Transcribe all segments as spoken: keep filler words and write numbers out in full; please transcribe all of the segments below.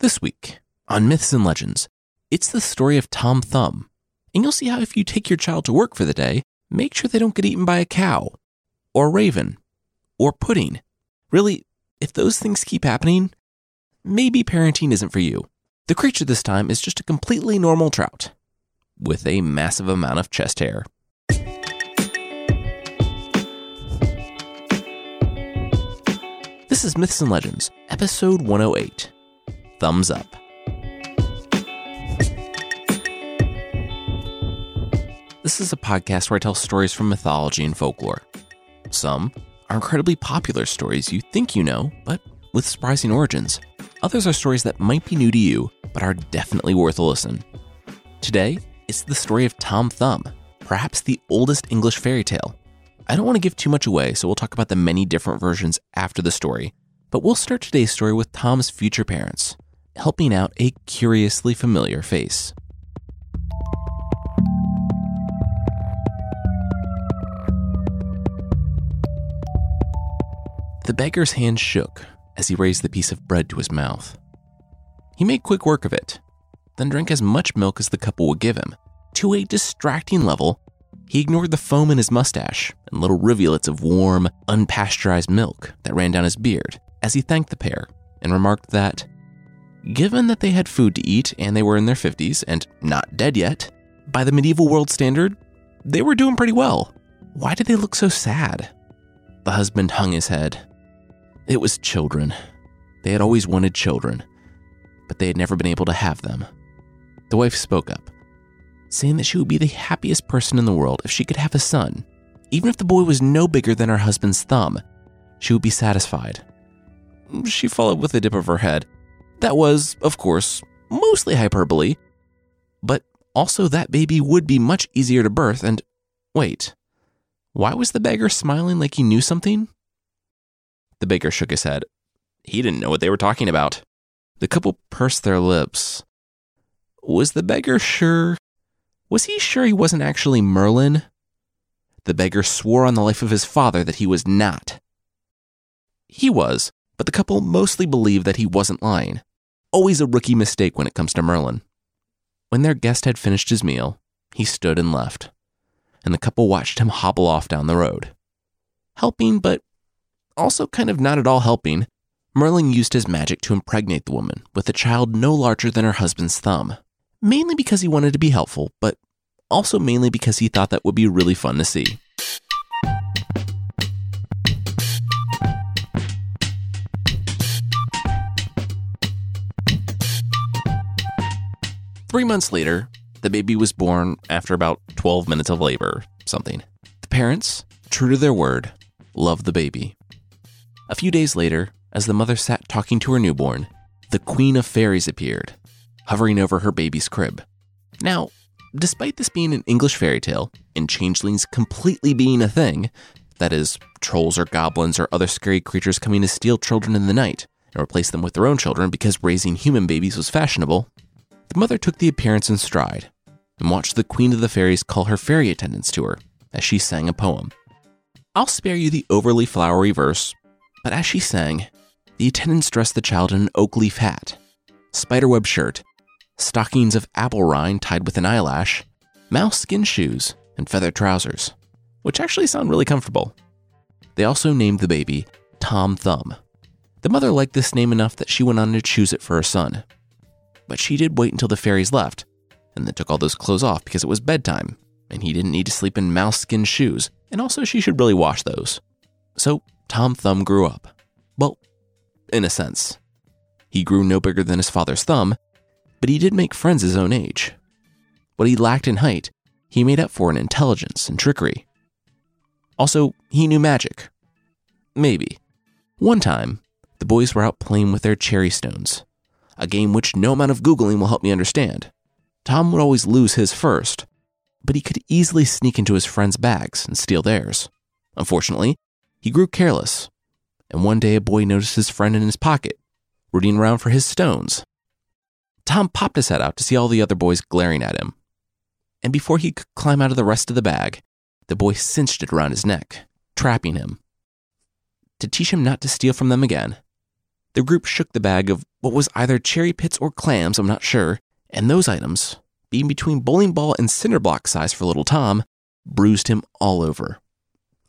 This week on Myths and Legends, it's the story of Tom Thumb, and you'll see how if you take your child to work for the day, make sure they don't get eaten by a cow, or raven, or pudding. Really, if those things keep happening, maybe parenting isn't for you. The creature this time is just a completely normal trout, with a massive amount of chest hair. This is Myths and Legends, episode one oh eight. Thumbs up. This is a podcast where I tell stories from mythology and folklore. Some are incredibly popular stories you think you know, but with surprising origins. Others are stories that might be new to you, but are definitely worth a listen. Today, it's the story of Tom Thumb, perhaps the oldest English fairy tale. I don't want to give too much away, so we'll talk about the many different versions after the story, but we'll start today's story with Tom's future parents, helping out a curiously familiar face. The beggar's hand shook as he raised the piece of bread to his mouth. He made quick work of it, then drank as much milk as the couple would give him. To a distracting level, he ignored the foam in his mustache and little rivulets of warm, unpasteurized milk that ran down his beard as he thanked the pair and remarked that, given that they had food to eat and they were in their fifties and not dead yet, by the medieval world standard, they were doing pretty well. Why did they look so sad? The husband hung his head. It was children. They had always wanted children, but they had never been able to have them. The wife spoke up, saying that she would be the happiest person in the world if she could have a son. Even if the boy was no bigger than her husband's thumb, she would be satisfied. She followed with a dip of her head. That was, of course, mostly hyperbole, but also that baby would be much easier to birth and, wait, why was the beggar smiling like he knew something? The beggar shook his head. He didn't know what they were talking about. The couple pursed their lips. Was the beggar sure? Was he sure he wasn't actually Merlin? The beggar swore on the life of his father that he was not. He was, but the couple mostly believed that he wasn't lying. Always a rookie mistake when it comes to Merlin. When their guest had finished his meal, he stood and left, and the couple watched him hobble off down the road. Helping, but also kind of not at all helping, Merlin used his magic to impregnate the woman with a child no larger than her husband's thumb. Mainly because he wanted to be helpful, but also mainly because he thought that would be really fun to see. Three months later, the baby was born after about twelve minutes of labor, something. The parents, true to their word, loved the baby. A few days later, as the mother sat talking to her newborn, the Queen of Fairies appeared, hovering over her baby's crib. Now, despite this being an English fairy tale and changelings completely being a thing, that is, trolls or goblins or other scary creatures coming to steal children in the night and replace them with their own children because raising human babies was fashionable, the mother took the appearance in stride and watched the Queen of the Fairies call her fairy attendants to her as she sang a poem. I'll spare you the overly flowery verse, but as she sang, the attendants dressed the child in an oak leaf hat, spiderweb shirt, stockings of apple rind tied with an eyelash, mouse skin shoes, and feather trousers, which actually sound really comfortable. They also named the baby Tom Thumb. The mother liked this name enough that she went on to choose it for her son. But she did wait until the fairies left, and then took all those clothes off because it was bedtime, and he didn't need to sleep in mouse skin shoes, and also she should really wash those. So Tom Thumb grew up. Well, in a sense. He grew no bigger than his father's thumb, but he did make friends his own age. What he lacked in height, he made up for in intelligence and trickery. Also, he knew magic. Maybe. One time, the boys were out playing with their cherry stones, a game which no amount of Googling will help me understand. Tom would always lose his first, but he could easily sneak into his friends' bags and steal theirs. Unfortunately, he grew careless, and one day a boy noticed his friend in his pocket, rooting around for his stones. Tom popped his head out to see all the other boys glaring at him, and before he could climb out of the rest of the bag, the boy cinched it around his neck, trapping him. To teach him not to steal from them again, the group shook the bag of what was either cherry pits or clams, I'm not sure, and those items, being between bowling ball and cinder block size for little Tom, bruised him all over.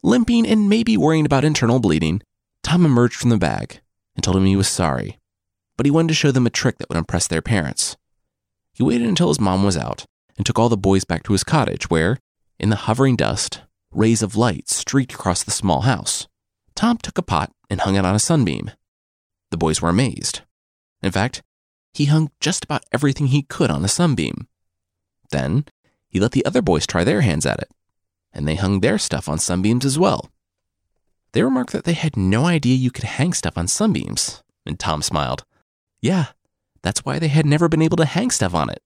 Limping and maybe worrying about internal bleeding, Tom emerged from the bag and told him he was sorry, but he wanted to show them a trick that would impress their parents. He waited until his mom was out and took all the boys back to his cottage where, in the hovering dust, rays of light streaked across the small house. Tom took a pot and hung it on a sunbeam. The boys were amazed. In fact, he hung just about everything he could on a sunbeam. Then, he let the other boys try their hands at it, and they hung their stuff on sunbeams as well. They remarked that they had no idea you could hang stuff on sunbeams, and Tom smiled. Yeah, that's why they had never been able to hang stuff on it.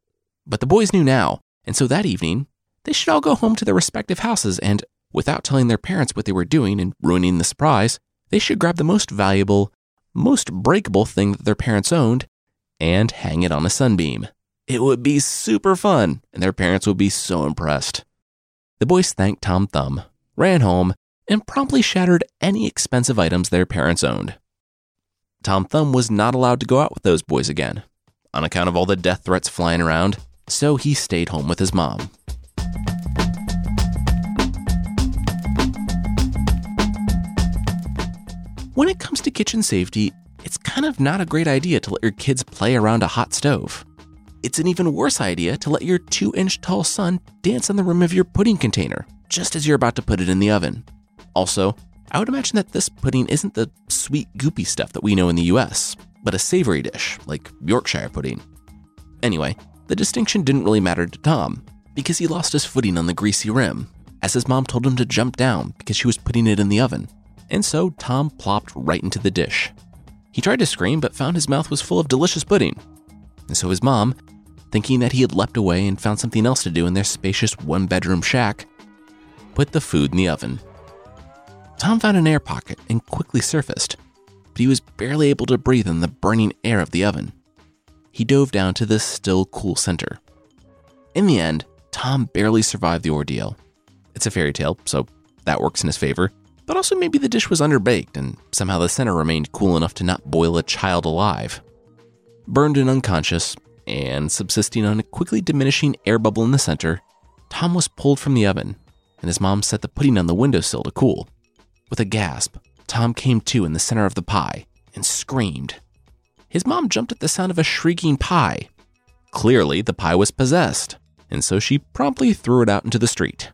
But the boys knew now, and so that evening, they should all go home to their respective houses and, without telling their parents what they were doing and ruining the surprise, they should grab the most valuable, most breakable thing that their parents owned and hang it on a sunbeam. It would be super fun, and their parents would be so impressed. The boys thanked Tom Thumb, ran home, and promptly shattered any expensive items their parents owned. Tom Thumb was not allowed to go out with those boys again, on account of all the death threats flying around, so he stayed home with his mom. When it comes to kitchen safety, it's kind of not a great idea to let your kids play around a hot stove. It's an even worse idea to let your two-inch tall son dance on the rim of your pudding container just as you're about to put it in the oven. Also, I would imagine that this pudding isn't the sweet, goopy stuff that we know in the U S, but a savory dish, like Yorkshire pudding. Anyway, the distinction didn't really matter to Tom, because he lost his footing on the greasy rim, as his mom told him to jump down because she was putting it in the oven. And so Tom plopped right into the dish. He tried to scream, but found his mouth was full of delicious pudding. And so his mom, thinking that he had leapt away and found something else to do in their spacious one-bedroom shack, put the food in the oven. Tom found an air pocket and quickly surfaced, but he was barely able to breathe in the burning air of the oven. He dove down to the still cool center. In the end, Tom barely survived the ordeal. It's a fairy tale, so that works in his favor. But also maybe the dish was underbaked and somehow the center remained cool enough to not boil a child alive. Burned and unconscious, and subsisting on a quickly diminishing air bubble in the center, Tom was pulled from the oven, and his mom set the pudding on the windowsill to cool. With a gasp, Tom came to in the center of the pie and screamed. His mom jumped at the sound of a shrieking pie. Clearly, the pie was possessed, and so she promptly threw it out into the street.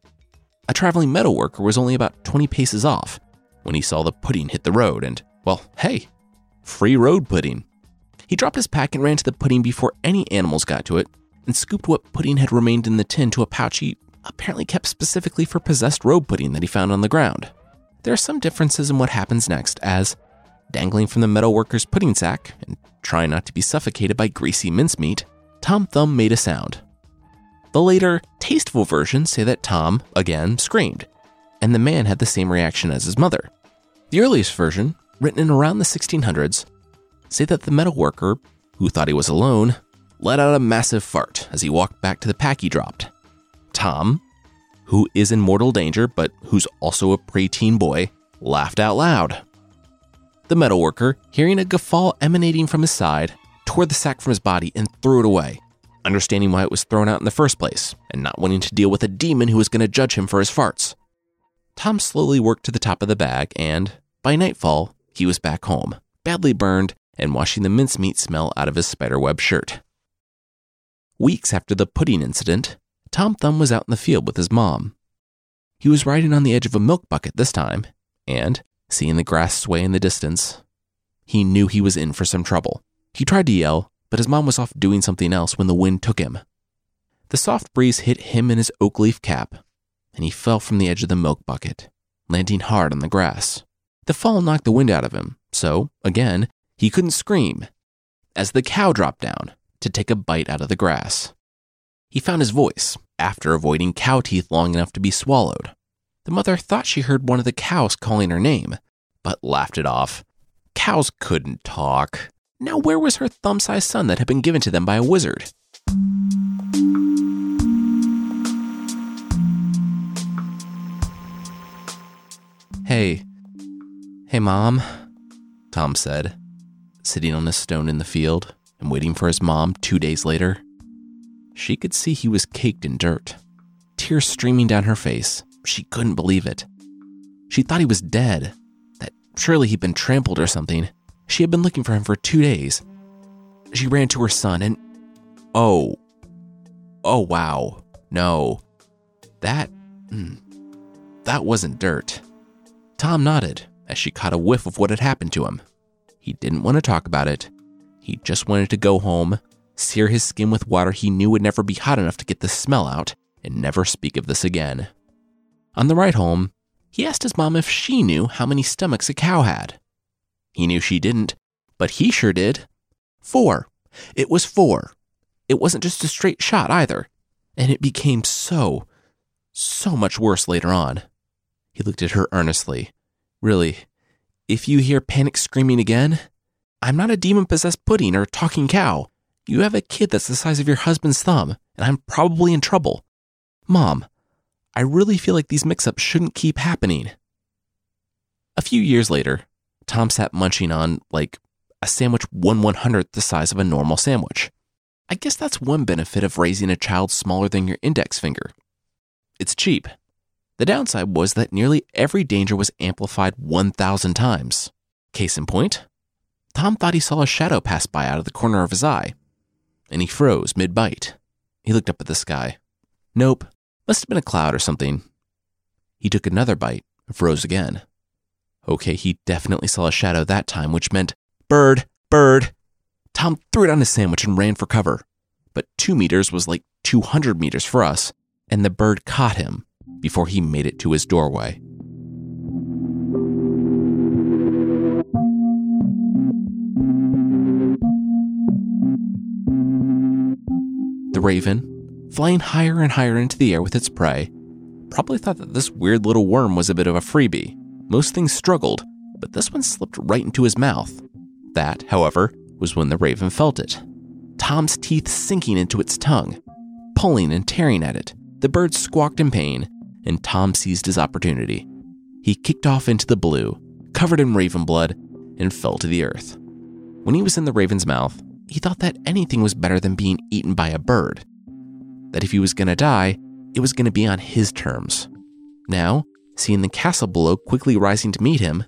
A traveling metal worker was only about twenty paces off when he saw the pudding hit the road and, well, hey, free road pudding. He dropped his pack and ran to the pudding before any animals got to it and scooped what pudding had remained in the tin to a pouch he apparently kept specifically for possessed road pudding that he found on the ground. There are some differences in what happens next as, dangling from the metal worker's pudding sack and trying not to be suffocated by greasy mincemeat, Tom Thumb made a sound. The later, tasteful versions say that Tom, again, screamed, and the man had the same reaction as his mother. The earliest version, written in around the sixteen hundreds, say that the metal worker, who thought he was alone, let out a massive fart as he walked back to the pack he dropped. Tom, who is in mortal danger but who's also a preteen boy, laughed out loud. The metal worker, hearing a guffaw emanating from his side, tore the sack from his body and threw it away, understanding why it was thrown out in the first place, and not wanting to deal with a demon who was going to judge him for his farts. Tom slowly worked to the top of the bag, and by nightfall, he was back home, badly burned and washing the mincemeat smell out of his spiderweb shirt. Weeks after the pudding incident, Tom Thumb was out in the field with his mom. He was riding on the edge of a milk bucket this time, and, seeing the grass sway in the distance, he knew he was in for some trouble. He tried to yell, but his mom was off doing something else when the wind took him. The soft breeze hit him in his oak leaf cap, and he fell from the edge of the milk bucket, landing hard on the grass. The fall knocked the wind out of him, so, again, he couldn't scream, as the cow dropped down to take a bite out of the grass. He found his voice, after avoiding cow teeth long enough to be swallowed. The mother thought she heard one of the cows calling her name, but laughed it off. Cows couldn't talk. Now where was her thumb-sized son that had been given to them by a wizard? Hey. Hey, Mom, Tom said, sitting on a stone in the field and waiting for his mom two days later. She could see he was caked in dirt. Tears streaming down her face. She couldn't believe it. She thought he was dead, that surely he'd been trampled or something. She had been looking for him for two days. She ran to her son and... Oh. Oh, wow. No. That... Mm, that wasn't dirt. Tom nodded as she caught a whiff of what had happened to him. He didn't want to talk about it. He just wanted to go home, sear his skin with water he knew would never be hot enough to get the smell out, and never speak of this again. On the ride home, he asked his mom if she knew how many stomachs a cow had. He knew she didn't, but he sure did. Four. It was four. It wasn't just a straight shot either. And it became so, so much worse later on. He looked at her earnestly. Really, if you hear panic screaming again, I'm not a demon-possessed pudding or talking cow. You have a kid that's the size of your husband's thumb, and I'm probably in trouble. Mom, I really feel like these mix-ups shouldn't keep happening. A few years later, Tom sat munching on, like, a sandwich one one-hundredth the size of a normal sandwich. I guess that's one benefit of raising a child smaller than your index finger. It's cheap. The downside was that nearly every danger was amplified one thousand times. Case in point, Tom thought he saw a shadow pass by out of the corner of his eye, and he froze mid-bite. He looked up at the sky. Nope, must have been a cloud or something. He took another bite and froze again. Okay, he definitely saw a shadow that time, which meant bird, bird. Tom threw down his sandwich and ran for cover. But two meters was like two hundred meters for us, and the bird caught him before he made it to his doorway. The raven, flying higher and higher into the air with its prey, probably thought that this weird little worm was a bit of a freebie. Most things struggled, but this one slipped right into his mouth. That, however, was when the raven felt it. Tom's teeth sinking into its tongue, pulling and tearing at it. The bird squawked in pain, and Tom seized his opportunity. He kicked off into the blue, covered in raven blood, and fell to the earth. When he was in the raven's mouth, he thought that anything was better than being eaten by a bird. That if he was going to die, it was going to be on his terms. Now, seeing the castle below quickly rising to meet him,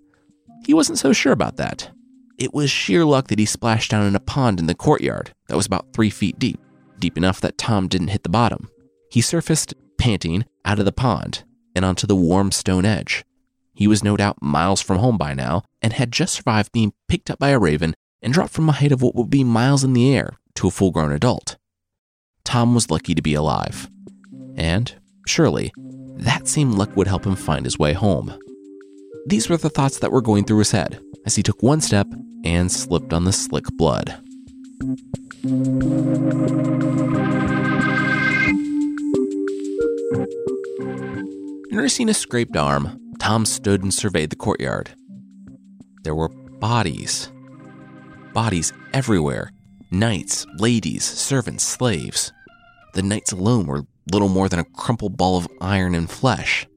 he wasn't so sure about that. It was sheer luck that he splashed down in a pond in the courtyard that was about three feet deep, deep enough that Tom didn't hit the bottom. He surfaced, panting, out of the pond and onto the warm stone edge. He was no doubt miles from home by now and had just survived being picked up by a raven and dropped from a height of what would be miles in the air to a full-grown adult. Tom was lucky to be alive. And, surely, that same luck would help him find his way home. These were the thoughts that were going through his head as he took one step and slipped on the slick blood. Nursing a scraped arm, Tom stood and surveyed the courtyard. There were bodies. Bodies everywhere. Knights, ladies, servants, slaves. The knights alone were little more than a crumpled ball of iron and flesh.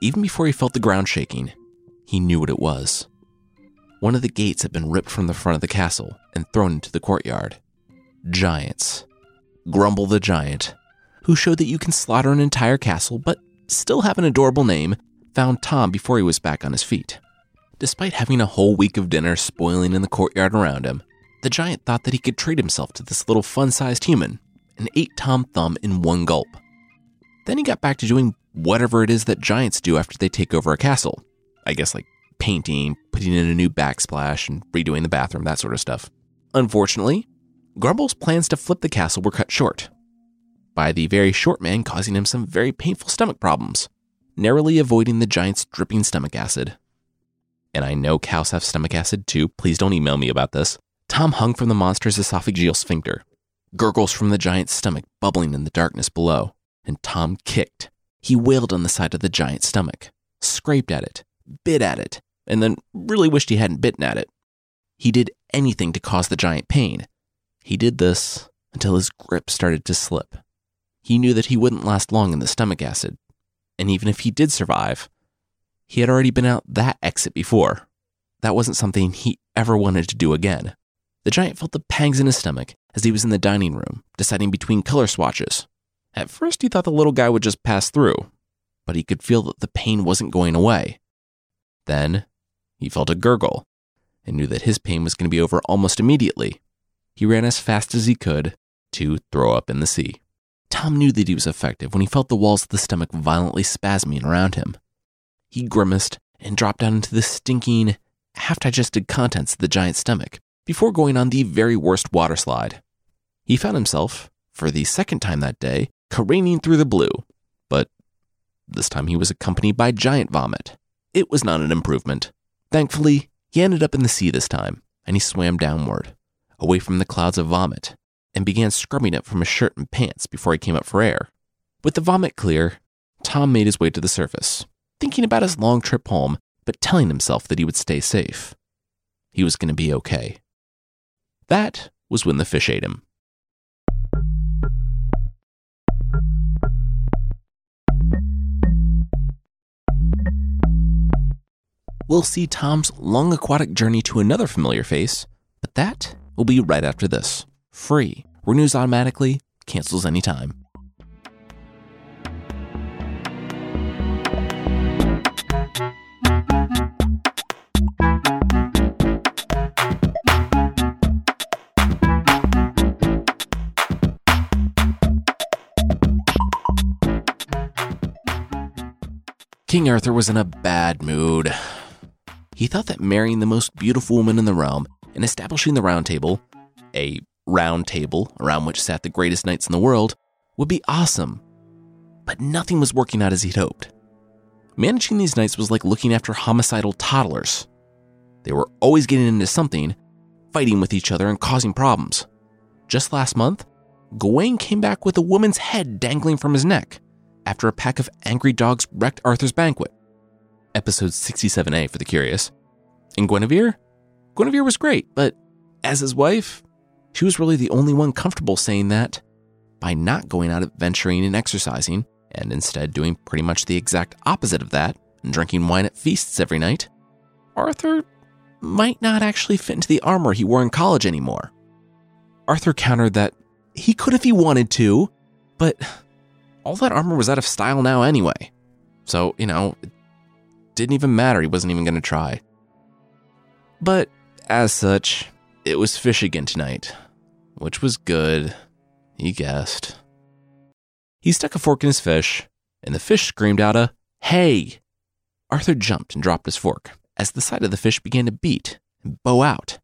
Even before he felt the ground shaking, he knew what it was. One of the gates had been ripped from the front of the castle and thrown into the courtyard. Giants. Grumble the giant, who showed that you can slaughter an entire castle but still have an adorable name, found Tom before he was back on his feet. Despite having a whole week of dinner spoiling in the courtyard around him, the giant thought that he could treat himself to this little fun-sized human and ate Tom Thumb in one gulp. Then he got back to doing whatever it is that giants do after they take over a castle. I guess like painting, putting in a new backsplash, and redoing the bathroom, that sort of stuff. Unfortunately, Grumble's plans to flip the castle were cut short by the very short man causing him some very painful stomach problems, narrowly avoiding the giant's dripping stomach acid. And I know cows have stomach acid too, please don't email me about this. Tom hung from the monster's esophageal sphincter, gurgles from the giant's stomach bubbling in the darkness below, and Tom kicked. He wailed on the side of the giant's stomach, scraped at it, bit at it, and then really wished he hadn't bitten at it. He did anything to cause the giant pain. He did this until his grip started to slip. He knew that he wouldn't last long in the stomach acid, and even if he did survive, he had already been out that exit before. That wasn't something he ever wanted to do again. The giant felt the pangs in his stomach as he was in the dining room, deciding between color swatches. At first, he thought the little guy would just pass through, but he could feel that the pain wasn't going away. Then, he felt a gurgle and knew that his pain was going to be over almost immediately. He ran as fast as he could to throw up in the sea. Tom knew that he was effective when he felt the walls of the stomach violently spasming around him. He grimaced and dropped down into the stinking, half-digested contents of the giant's stomach before going on the very worst water slide. He found himself, for the second time that day, careening through the blue, but this time he was accompanied by giant vomit. It was not an improvement. Thankfully, he ended up in the sea this time, and he swam downward, away from the clouds of vomit, and began scrubbing it from his shirt and pants before he came up for air. With the vomit clear, Tom made his way to the surface, thinking about his long trip home, but telling himself that he would stay safe. He was going to be okay. That was when the fish ate him. We'll see Tom's long aquatic journey to another familiar face, but that will be right after this. Free, renews automatically, cancels anytime. King Arthur was in a bad mood. He thought that marrying the most beautiful woman in the realm and establishing the Round Table, a round table around which sat the greatest knights in the world, would be awesome. But nothing was working out as he'd hoped. Managing these knights was like looking after homicidal toddlers. They were always getting into something, fighting with each other and causing problems. Just last month, Gawain came back with a woman's head dangling from his neck after a pack of angry dogs wrecked Arthur's banquet. Episode sixty-seven A for the curious. And Guinevere? Guinevere was great, but as his wife, she was really the only one comfortable saying that by not going out adventuring and exercising, and instead doing pretty much the exact opposite of that and drinking wine at feasts every night, Arthur might not actually fit into the armor he wore in college anymore. Arthur countered that he could if he wanted to, but all that armor was out of style now anyway. So, you know, didn't even matter, he wasn't even going to try. But as such, it was fish again tonight, which was good, he guessed. He stuck a fork in his fish, and the fish screamed out a, "Hey!" Arthur jumped and dropped his fork as the side of the fish began to beat and bow out.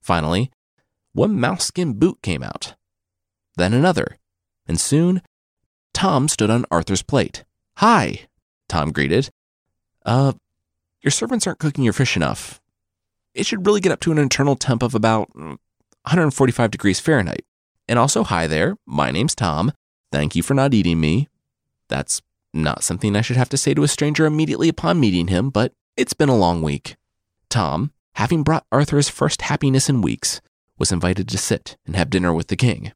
Finally, one mouse-skin boot came out, then another, and soon, Tom stood on Arthur's plate. "Hi," Tom greeted. Uh, your servants aren't cooking your fish enough. It should really get up to an internal temp of about one hundred forty-five degrees Fahrenheit. And also, hi there, my name's Tom. Thank you for not eating me. That's not something I should have to say to a stranger immediately upon meeting him, but it's been a long week. Tom, having brought Arthur's first happiness in weeks, was invited to sit and have dinner with the king.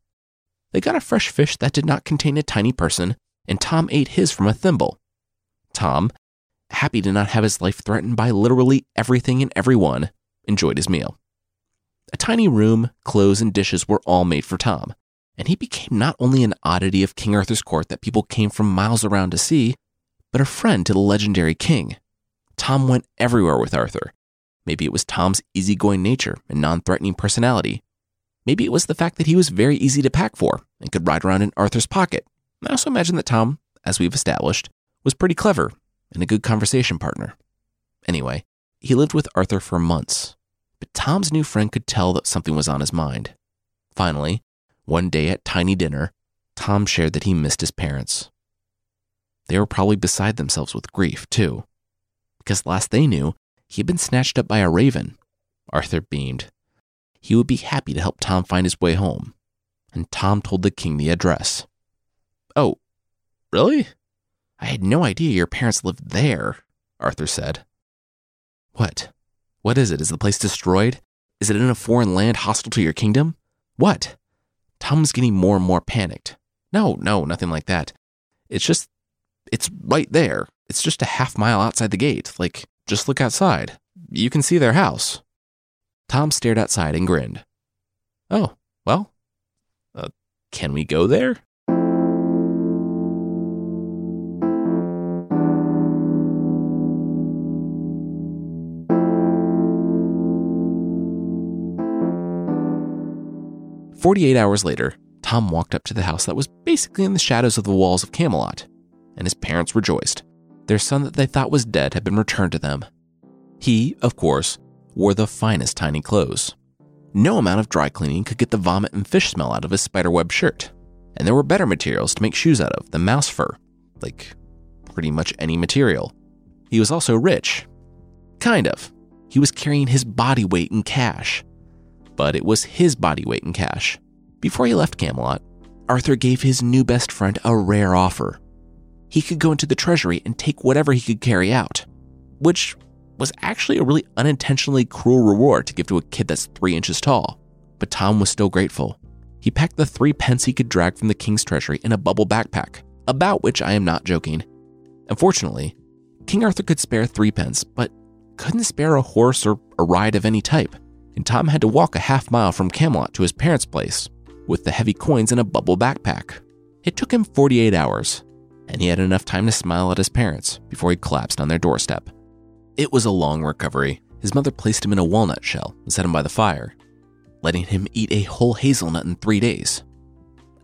They got a fresh fish that did not contain a tiny person, and Tom ate his from a thimble. Tom, happy to not have his life threatened by literally everything and everyone, enjoyed his meal. A tiny room, clothes, and dishes were all made for Tom, and he became not only an oddity of King Arthur's court that people came from miles around to see, but a friend to the legendary king. Tom went everywhere with Arthur. Maybe it was Tom's easygoing nature and non-threatening personality. Maybe it was the fact that he was very easy to pack for and could ride around in Arthur's pocket. I also imagine that Tom, as we've established, was pretty clever and a good conversation partner. Anyway, he lived with Arthur for months, but Tom's new friend could tell that something was on his mind. Finally, one day at tiny dinner, Tom shared that he missed his parents. They were probably beside themselves with grief, too, because last they knew, he had been snatched up by a raven. Arthur beamed. He would be happy to help Tom find his way home, and Tom told the king the address. "Oh, really? I had no idea your parents lived there," Arthur said. "What? What is it? Is the place destroyed? Is it in a foreign land hostile to your kingdom? What?" Tom was getting more and more panicked. No, no, nothing like that. It's just, it's right there. It's just a half mile outside the gate. Like, just look outside. You can see their house." Tom stared outside and grinned. Oh, well, uh, can we go there? Forty-eight hours later, Tom walked up to the house that was basically in the shadows of the walls of Camelot, and his parents rejoiced. Their son that they thought was dead had been returned to them. He, of course, wore the finest tiny clothes. No amount of dry cleaning could get the vomit and fish smell out of his spiderweb shirt, and there were better materials to make shoes out of than mouse fur, like pretty much any material. He was also rich. Kind of. He was carrying his body weight in cash. But it was his body weight in cash. Before he left Camelot, Arthur gave his new best friend a rare offer. He could go into the treasury and take whatever he could carry out, which was actually a really unintentionally cruel reward to give to a kid that's three inches tall. But Tom was still grateful. He packed the three pence he could drag from the king's treasury in a bubble backpack, about which I am not joking. Unfortunately, King Arthur could spare three pence, but couldn't spare a horse or a ride of any type. And Tom had to walk a half mile from Camelot to his parents' place with the heavy coins in a bubble backpack. It took him forty-eight hours, and he had enough time to smile at his parents before he collapsed on their doorstep. It was a long recovery. His mother placed him in a walnut shell and set him by the fire, letting him eat a whole hazelnut in three days.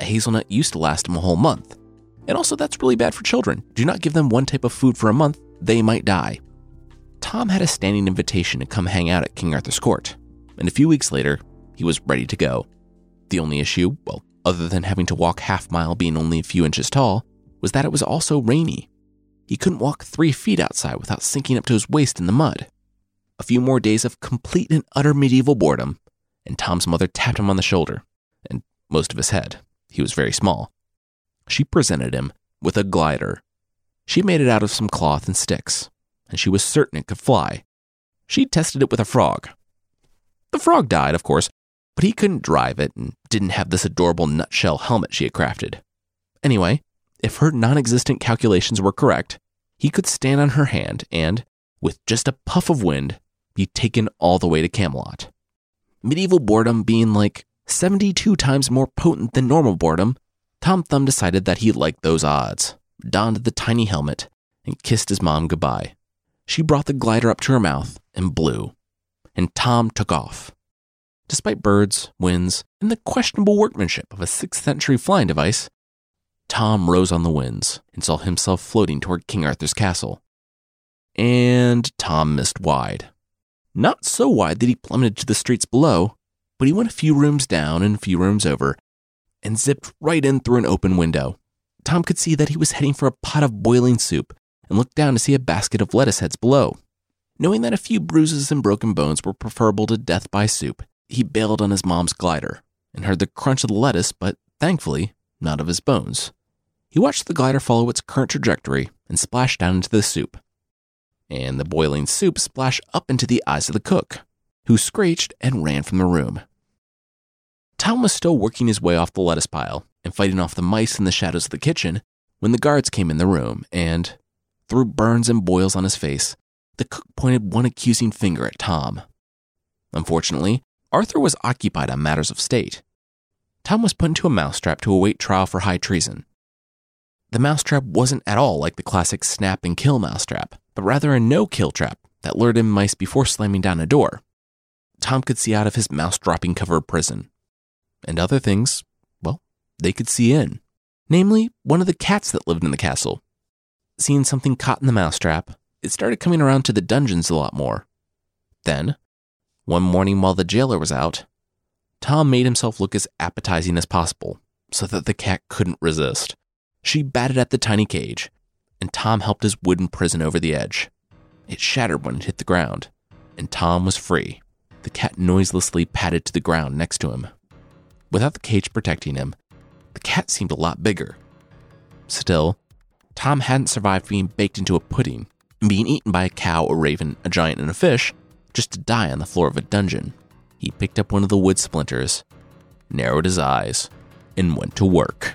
A hazelnut used to last him a whole month. And also, that's really bad for children. Do not give them one type of food for a month. They might die. Tom had a standing invitation to come hang out at King Arthur's court. And a few weeks later, he was ready to go. The only issue, well, other than having to walk half mile being only a few inches tall, was that it was also rainy. He couldn't walk three feet outside without sinking up to his waist in the mud. A few more days of complete and utter medieval boredom, and Tom's mother tapped him on the shoulder, and most of his head. He was very small. She presented him with a glider. She made it out of some cloth and sticks, and she was certain it could fly. She tested it with a frog. The frog died, of course, but he couldn't drive it and didn't have this adorable nutshell helmet she had crafted. Anyway, if her non-existent calculations were correct, he could stand on her hand and, with just a puff of wind, be taken all the way to Camelot. Medieval boredom being like seventy-two times more potent than normal boredom, Tom Thumb decided that he liked those odds, donned the tiny helmet, and kissed his mom goodbye. She brought the glider up to her mouth and blew. And Tom took off. Despite birds, winds, and the questionable workmanship of a sixth century flying device, Tom rose on the winds and saw himself floating toward King Arthur's castle. And Tom missed wide. Not so wide that he plummeted to the streets below, but he went a few rooms down and a few rooms over and zipped right in through an open window. Tom could see that he was heading for a pot of boiling soup and looked down to see a basket of lettuce heads below. Knowing that a few bruises and broken bones were preferable to death by soup, he bailed on his mom's glider and heard the crunch of the lettuce, but thankfully, not of his bones. He watched the glider follow its current trajectory and splash down into the soup. And the boiling soup splashed up into the eyes of the cook, who screeched and ran from the room. Tom was still working his way off the lettuce pile and fighting off the mice in the shadows of the kitchen when the guards came in the room and, through burns and boils on his face, the cook pointed one accusing finger at Tom. Unfortunately, Arthur was occupied on matters of state. Tom was put into a mousetrap to await trial for high treason. The mousetrap wasn't at all like the classic snap and kill mousetrap, but rather a no-kill trap that lured in mice before slamming down a door. Tom could see out of his mouse-dropping cover prison. And other things, well, they could see in. Namely, one of the cats that lived in the castle. Seeing something caught in the mousetrap, it started coming around to the dungeons a lot more. Then, one morning while the jailer was out, Tom made himself look as appetizing as possible so that the cat couldn't resist. She batted at the tiny cage, and Tom helped his wooden prison over the edge. It shattered when it hit the ground, and Tom was free. The cat noiselessly padded to the ground next to him. Without the cage protecting him, the cat seemed a lot bigger. Still, Tom hadn't survived being baked into a pudding and being eaten by a cow, a raven, a giant, and a fish, just to die on the floor of a dungeon. He picked up one of the wood splinters, narrowed his eyes, and went to work.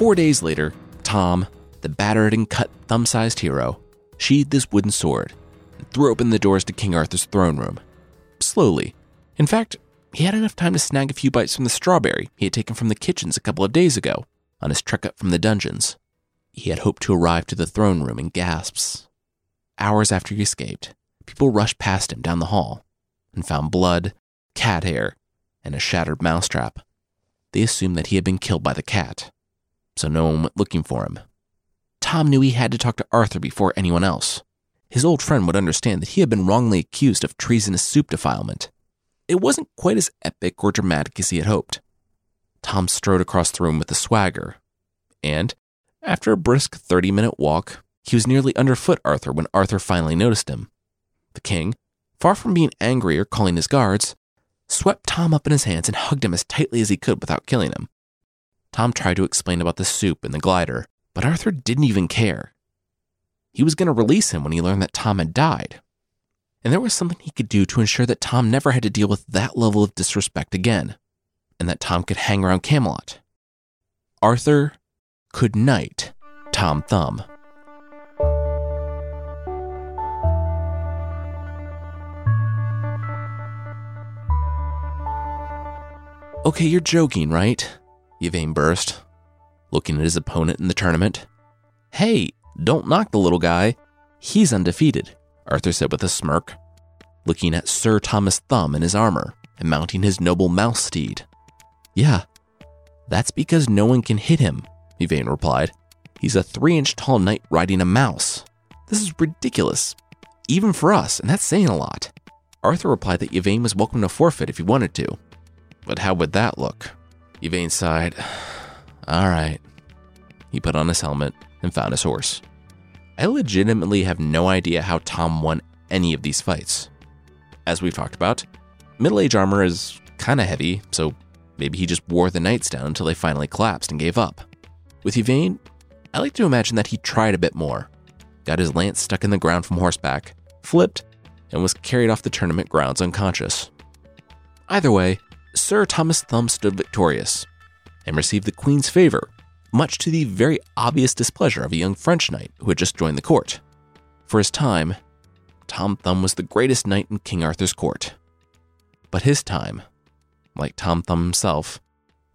Four days later, Tom, the battered and cut thumb-sized hero, sheathed his wooden sword and threw open the doors to King Arthur's throne room. Slowly. In fact, he had enough time to snag a few bites from the strawberry he had taken from the kitchens a couple of days ago on his trek up from the dungeons. He had hoped to arrive to the throne room in gasps. Hours after he escaped, people rushed past him down the hall and found blood, cat hair, and a shattered mousetrap. They assumed that he had been killed by the cat, so no one went looking for him. Tom knew he had to talk to Arthur before anyone else. His old friend would understand that he had been wrongly accused of treasonous soup defilement. It wasn't quite as epic or dramatic as he had hoped. Tom strode across the room with a swagger, and, after a brisk thirty-minute walk, he was nearly underfoot Arthur when Arthur finally noticed him. The king, far from being angry or calling his guards, swept Tom up in his hands and hugged him as tightly as he could without killing him. Tom tried to explain about the soup and the glider, but Arthur didn't even care. He was going to release him when he learned that Tom had died. And there was something he could do to ensure that Tom never had to deal with that level of disrespect again, and that Tom could hang around Camelot. Arthur could knight Tom Thumb. Okay, you're joking, right? Yvain burst, looking at his opponent in the tournament. Hey, don't knock the little guy. He's undefeated, Arthur said with a smirk, looking at Sir Thomas Thumb in his armor and mounting his noble mouse steed. Yeah, that's because no one can hit him, Yvain replied. He's a three-inch tall knight riding a mouse. This is ridiculous, even for us, and that's saying a lot. Arthur replied that Yvain was welcome to forfeit if he wanted to. But how would that look? Yvain sighed. All right. He put on his helmet and found his horse. I legitimately have no idea how Tom won any of these fights. As we've talked about, middle age armor is kind of heavy, so maybe he just wore the knights down until they finally collapsed and gave up. With Yvain, I like to imagine that he tried a bit more, got his lance stuck in the ground from horseback, flipped, and was carried off the tournament grounds unconscious. Either way, Sir Thomas Thumb stood victorious and received the Queen's favor, much to the very obvious displeasure of a young French knight who had just joined the court. For his time, Tom Thumb was the greatest knight in King Arthur's court. But his time, like Tom Thumb himself,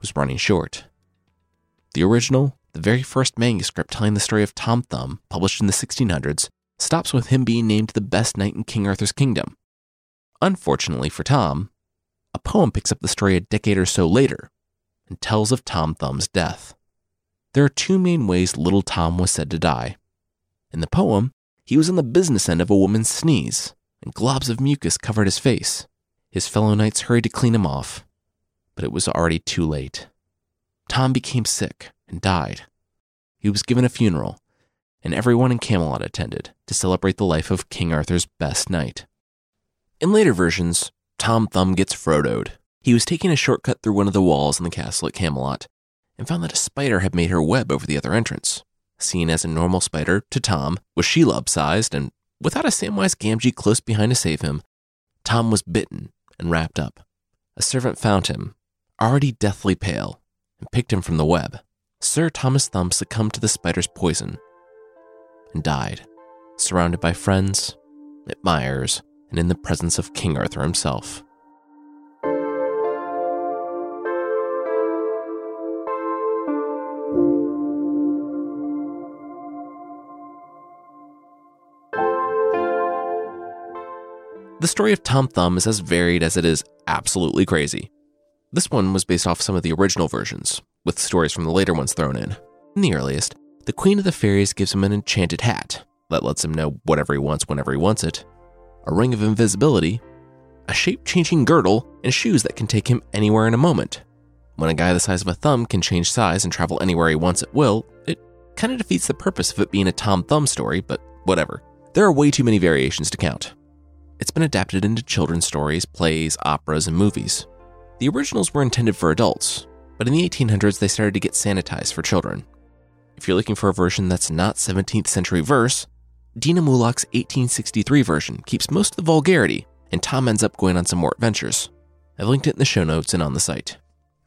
was running short. The original, the very first manuscript telling the story of Tom Thumb, published in the sixteen hundreds, stops with him being named the best knight in King Arthur's kingdom. Unfortunately for Tom, a poem picks up the story a decade or so later and tells of Tom Thumb's death. There are two main ways little Tom was said to die. In the poem, he was on the business end of a woman's sneeze, and globs of mucus covered his face. His fellow knights hurried to clean him off, but it was already too late. Tom became sick and died. He was given a funeral, and everyone in Camelot attended to celebrate the life of King Arthur's best knight. In later versions, Tom Thumb gets Frodo'd. He was taking a shortcut through one of the walls in the castle at Camelot, and found that a spider had made her web over the other entrance. Seen as a normal spider to Tom was Shelob-sized, and without a Samwise Gamgee close behind to save him, Tom was bitten and wrapped up. A servant found him, already deathly pale, and picked him from the web. Sir Thomas Thumb succumbed to the spider's poison and died, surrounded by friends, admirers, and in the presence of King Arthur himself. The story of Tom Thumb is as varied as it is absolutely crazy. This one was based off some of the original versions, with stories from the later ones thrown in. In the earliest, the Queen of the Fairies gives him an enchanted hat that lets him know whatever he wants whenever he wants it, a ring of invisibility, a shape-changing girdle, and shoes that can take him anywhere in a moment. When a guy the size of a thumb can change size and travel anywhere he wants at will, it kind of defeats the purpose of it being a Tom Thumb story, but whatever. There are way too many variations to count. It's been adapted into children's stories, plays, operas, and movies. The originals were intended for adults, but in the eighteen hundreds they started to get sanitized for children. If you're looking for a version that's not seventeenth century verse, Dina Mulock's eighteen sixty-three version keeps most of the vulgarity, and Tom ends up going on some more adventures. I've linked it in the show notes and on the site.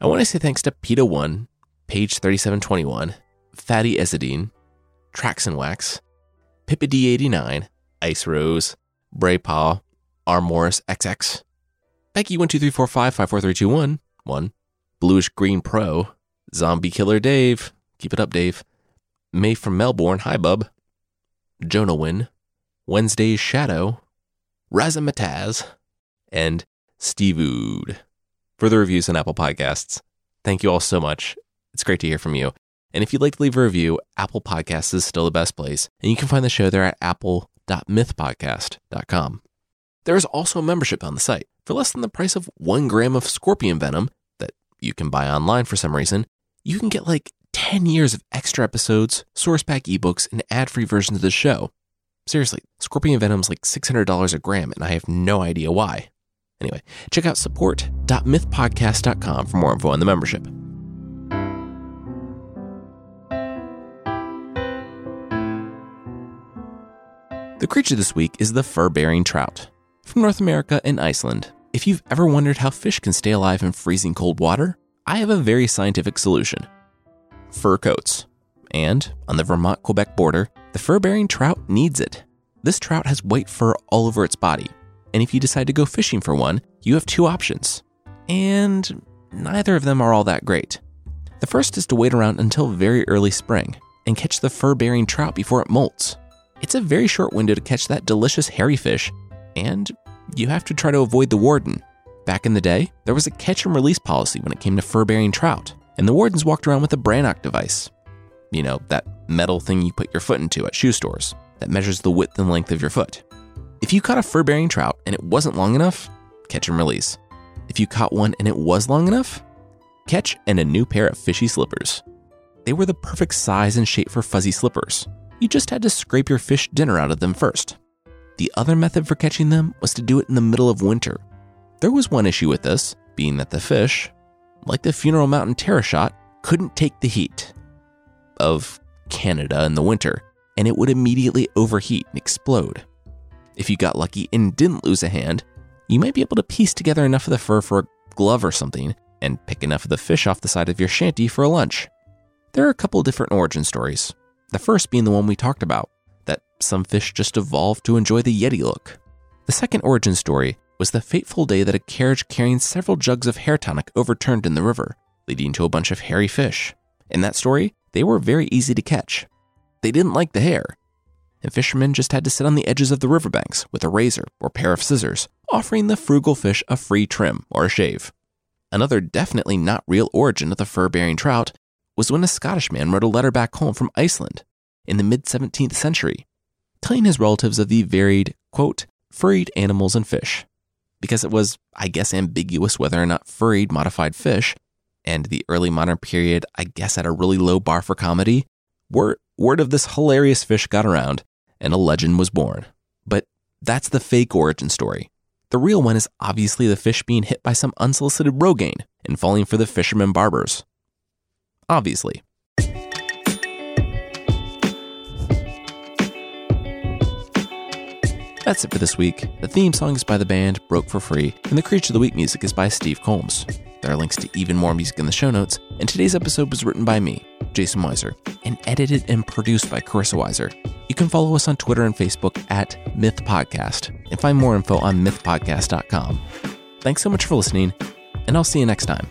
I want to say thanks to PETA one, page thirty-seven twenty-one, Fatty Ezzedine, Traxan and Wax, Pippa D eighty-nine, Ice Rose, Braypaw, R. Morris X X, Becky one two three four five five four three two one, Bluish Green Pro, Zombie Killer Dave, keep it up Dave, May from Melbourne, hi bub, Jonah Wynn, Wednesday's Shadow, Razamataz, and Steveood. For the reviews on Apple Podcasts, thank you all so much. It's great to hear from you. And if you'd like to leave a review, Apple Podcasts is still the best place. And you can find the show there at apple dot myth podcast dot com. There is also a membership on the site. For less than the price of one gram of scorpion venom that you can buy online for some reason, you can get like ten years of extra episodes, source pack ebooks, and ad-free versions of the show. Seriously, scorpion venom is like six hundred dollars a gram, and I have no idea why. Anyway, check out support dot myth podcast dot com for more info on the membership. The creature this week is the fur-bearing trout from North America and Iceland. If you've ever wondered how fish can stay alive in freezing cold water, I have a very scientific solution. Fur coats. And on the Vermont-Quebec border, the fur-bearing trout needs it. This trout has white fur all over its body, and if you decide to go fishing for one, you have two options. And neither of them are all that great. The first is to wait around until very early spring and catch the fur-bearing trout before it molts. It's a very short window to catch that delicious hairy fish, and you have to try to avoid the warden. Back in the day, there was a catch and release policy when it came to fur-bearing trout, and the wardens walked around with a Brannock device. You know, that metal thing you put your foot into at shoe stores that measures the width and length of your foot. If you caught a fur-bearing trout and it wasn't long enough, catch and release. If you caught one and it was long enough, catch and a new pair of fishy slippers. They were the perfect size and shape for fuzzy slippers. You just had to scrape your fish dinner out of them first. The other method for catching them was to do it in the middle of winter. There was one issue with this, being that the fish, like the Funeral Mountain Terrashot, couldn't take the heat of Canada in the winter, and it would immediately overheat and explode. If you got lucky and didn't lose a hand, you might be able to piece together enough of the fur for a glove or something and pick enough of the fish off the side of your shanty for a lunch. There are a couple different origin stories, the first being the one we talked about, that some fish just evolved to enjoy the Yeti look. The second origin story was the fateful day that a carriage carrying several jugs of hair tonic overturned in the river, leading to a bunch of hairy fish. In that story, they were very easy to catch. They didn't like the hair, and fishermen just had to sit on the edges of the riverbanks with a razor or pair of scissors, offering the frugal fish a free trim or a shave. Another definitely not real origin of the fur-bearing trout was when a Scottish man wrote a letter back home from Iceland in the mid-seventeenth century, telling his relatives of the varied, quote, furried animals and fish, because it was, I guess, ambiguous whether or not furried modified fish, and the early modern period, I guess at a really low bar for comedy, word, word of this hilarious fish got around, and a legend was born. But that's the fake origin story. The real one is obviously the fish being hit by some unsolicited Rogaine and falling for the fishermen barbers. Obviously. That's it for this week. The theme song is by the band Broke for Free, and the Creature of the Week music is by Steve Combs. There are links to even more music in the show notes, and today's episode was written by me, Jason Weiser, and edited and produced by Carissa Weiser. You can follow us on Twitter and Facebook at Myth Podcast, and find more info on myth podcast dot com. Thanks so much for listening, and I'll see you next time.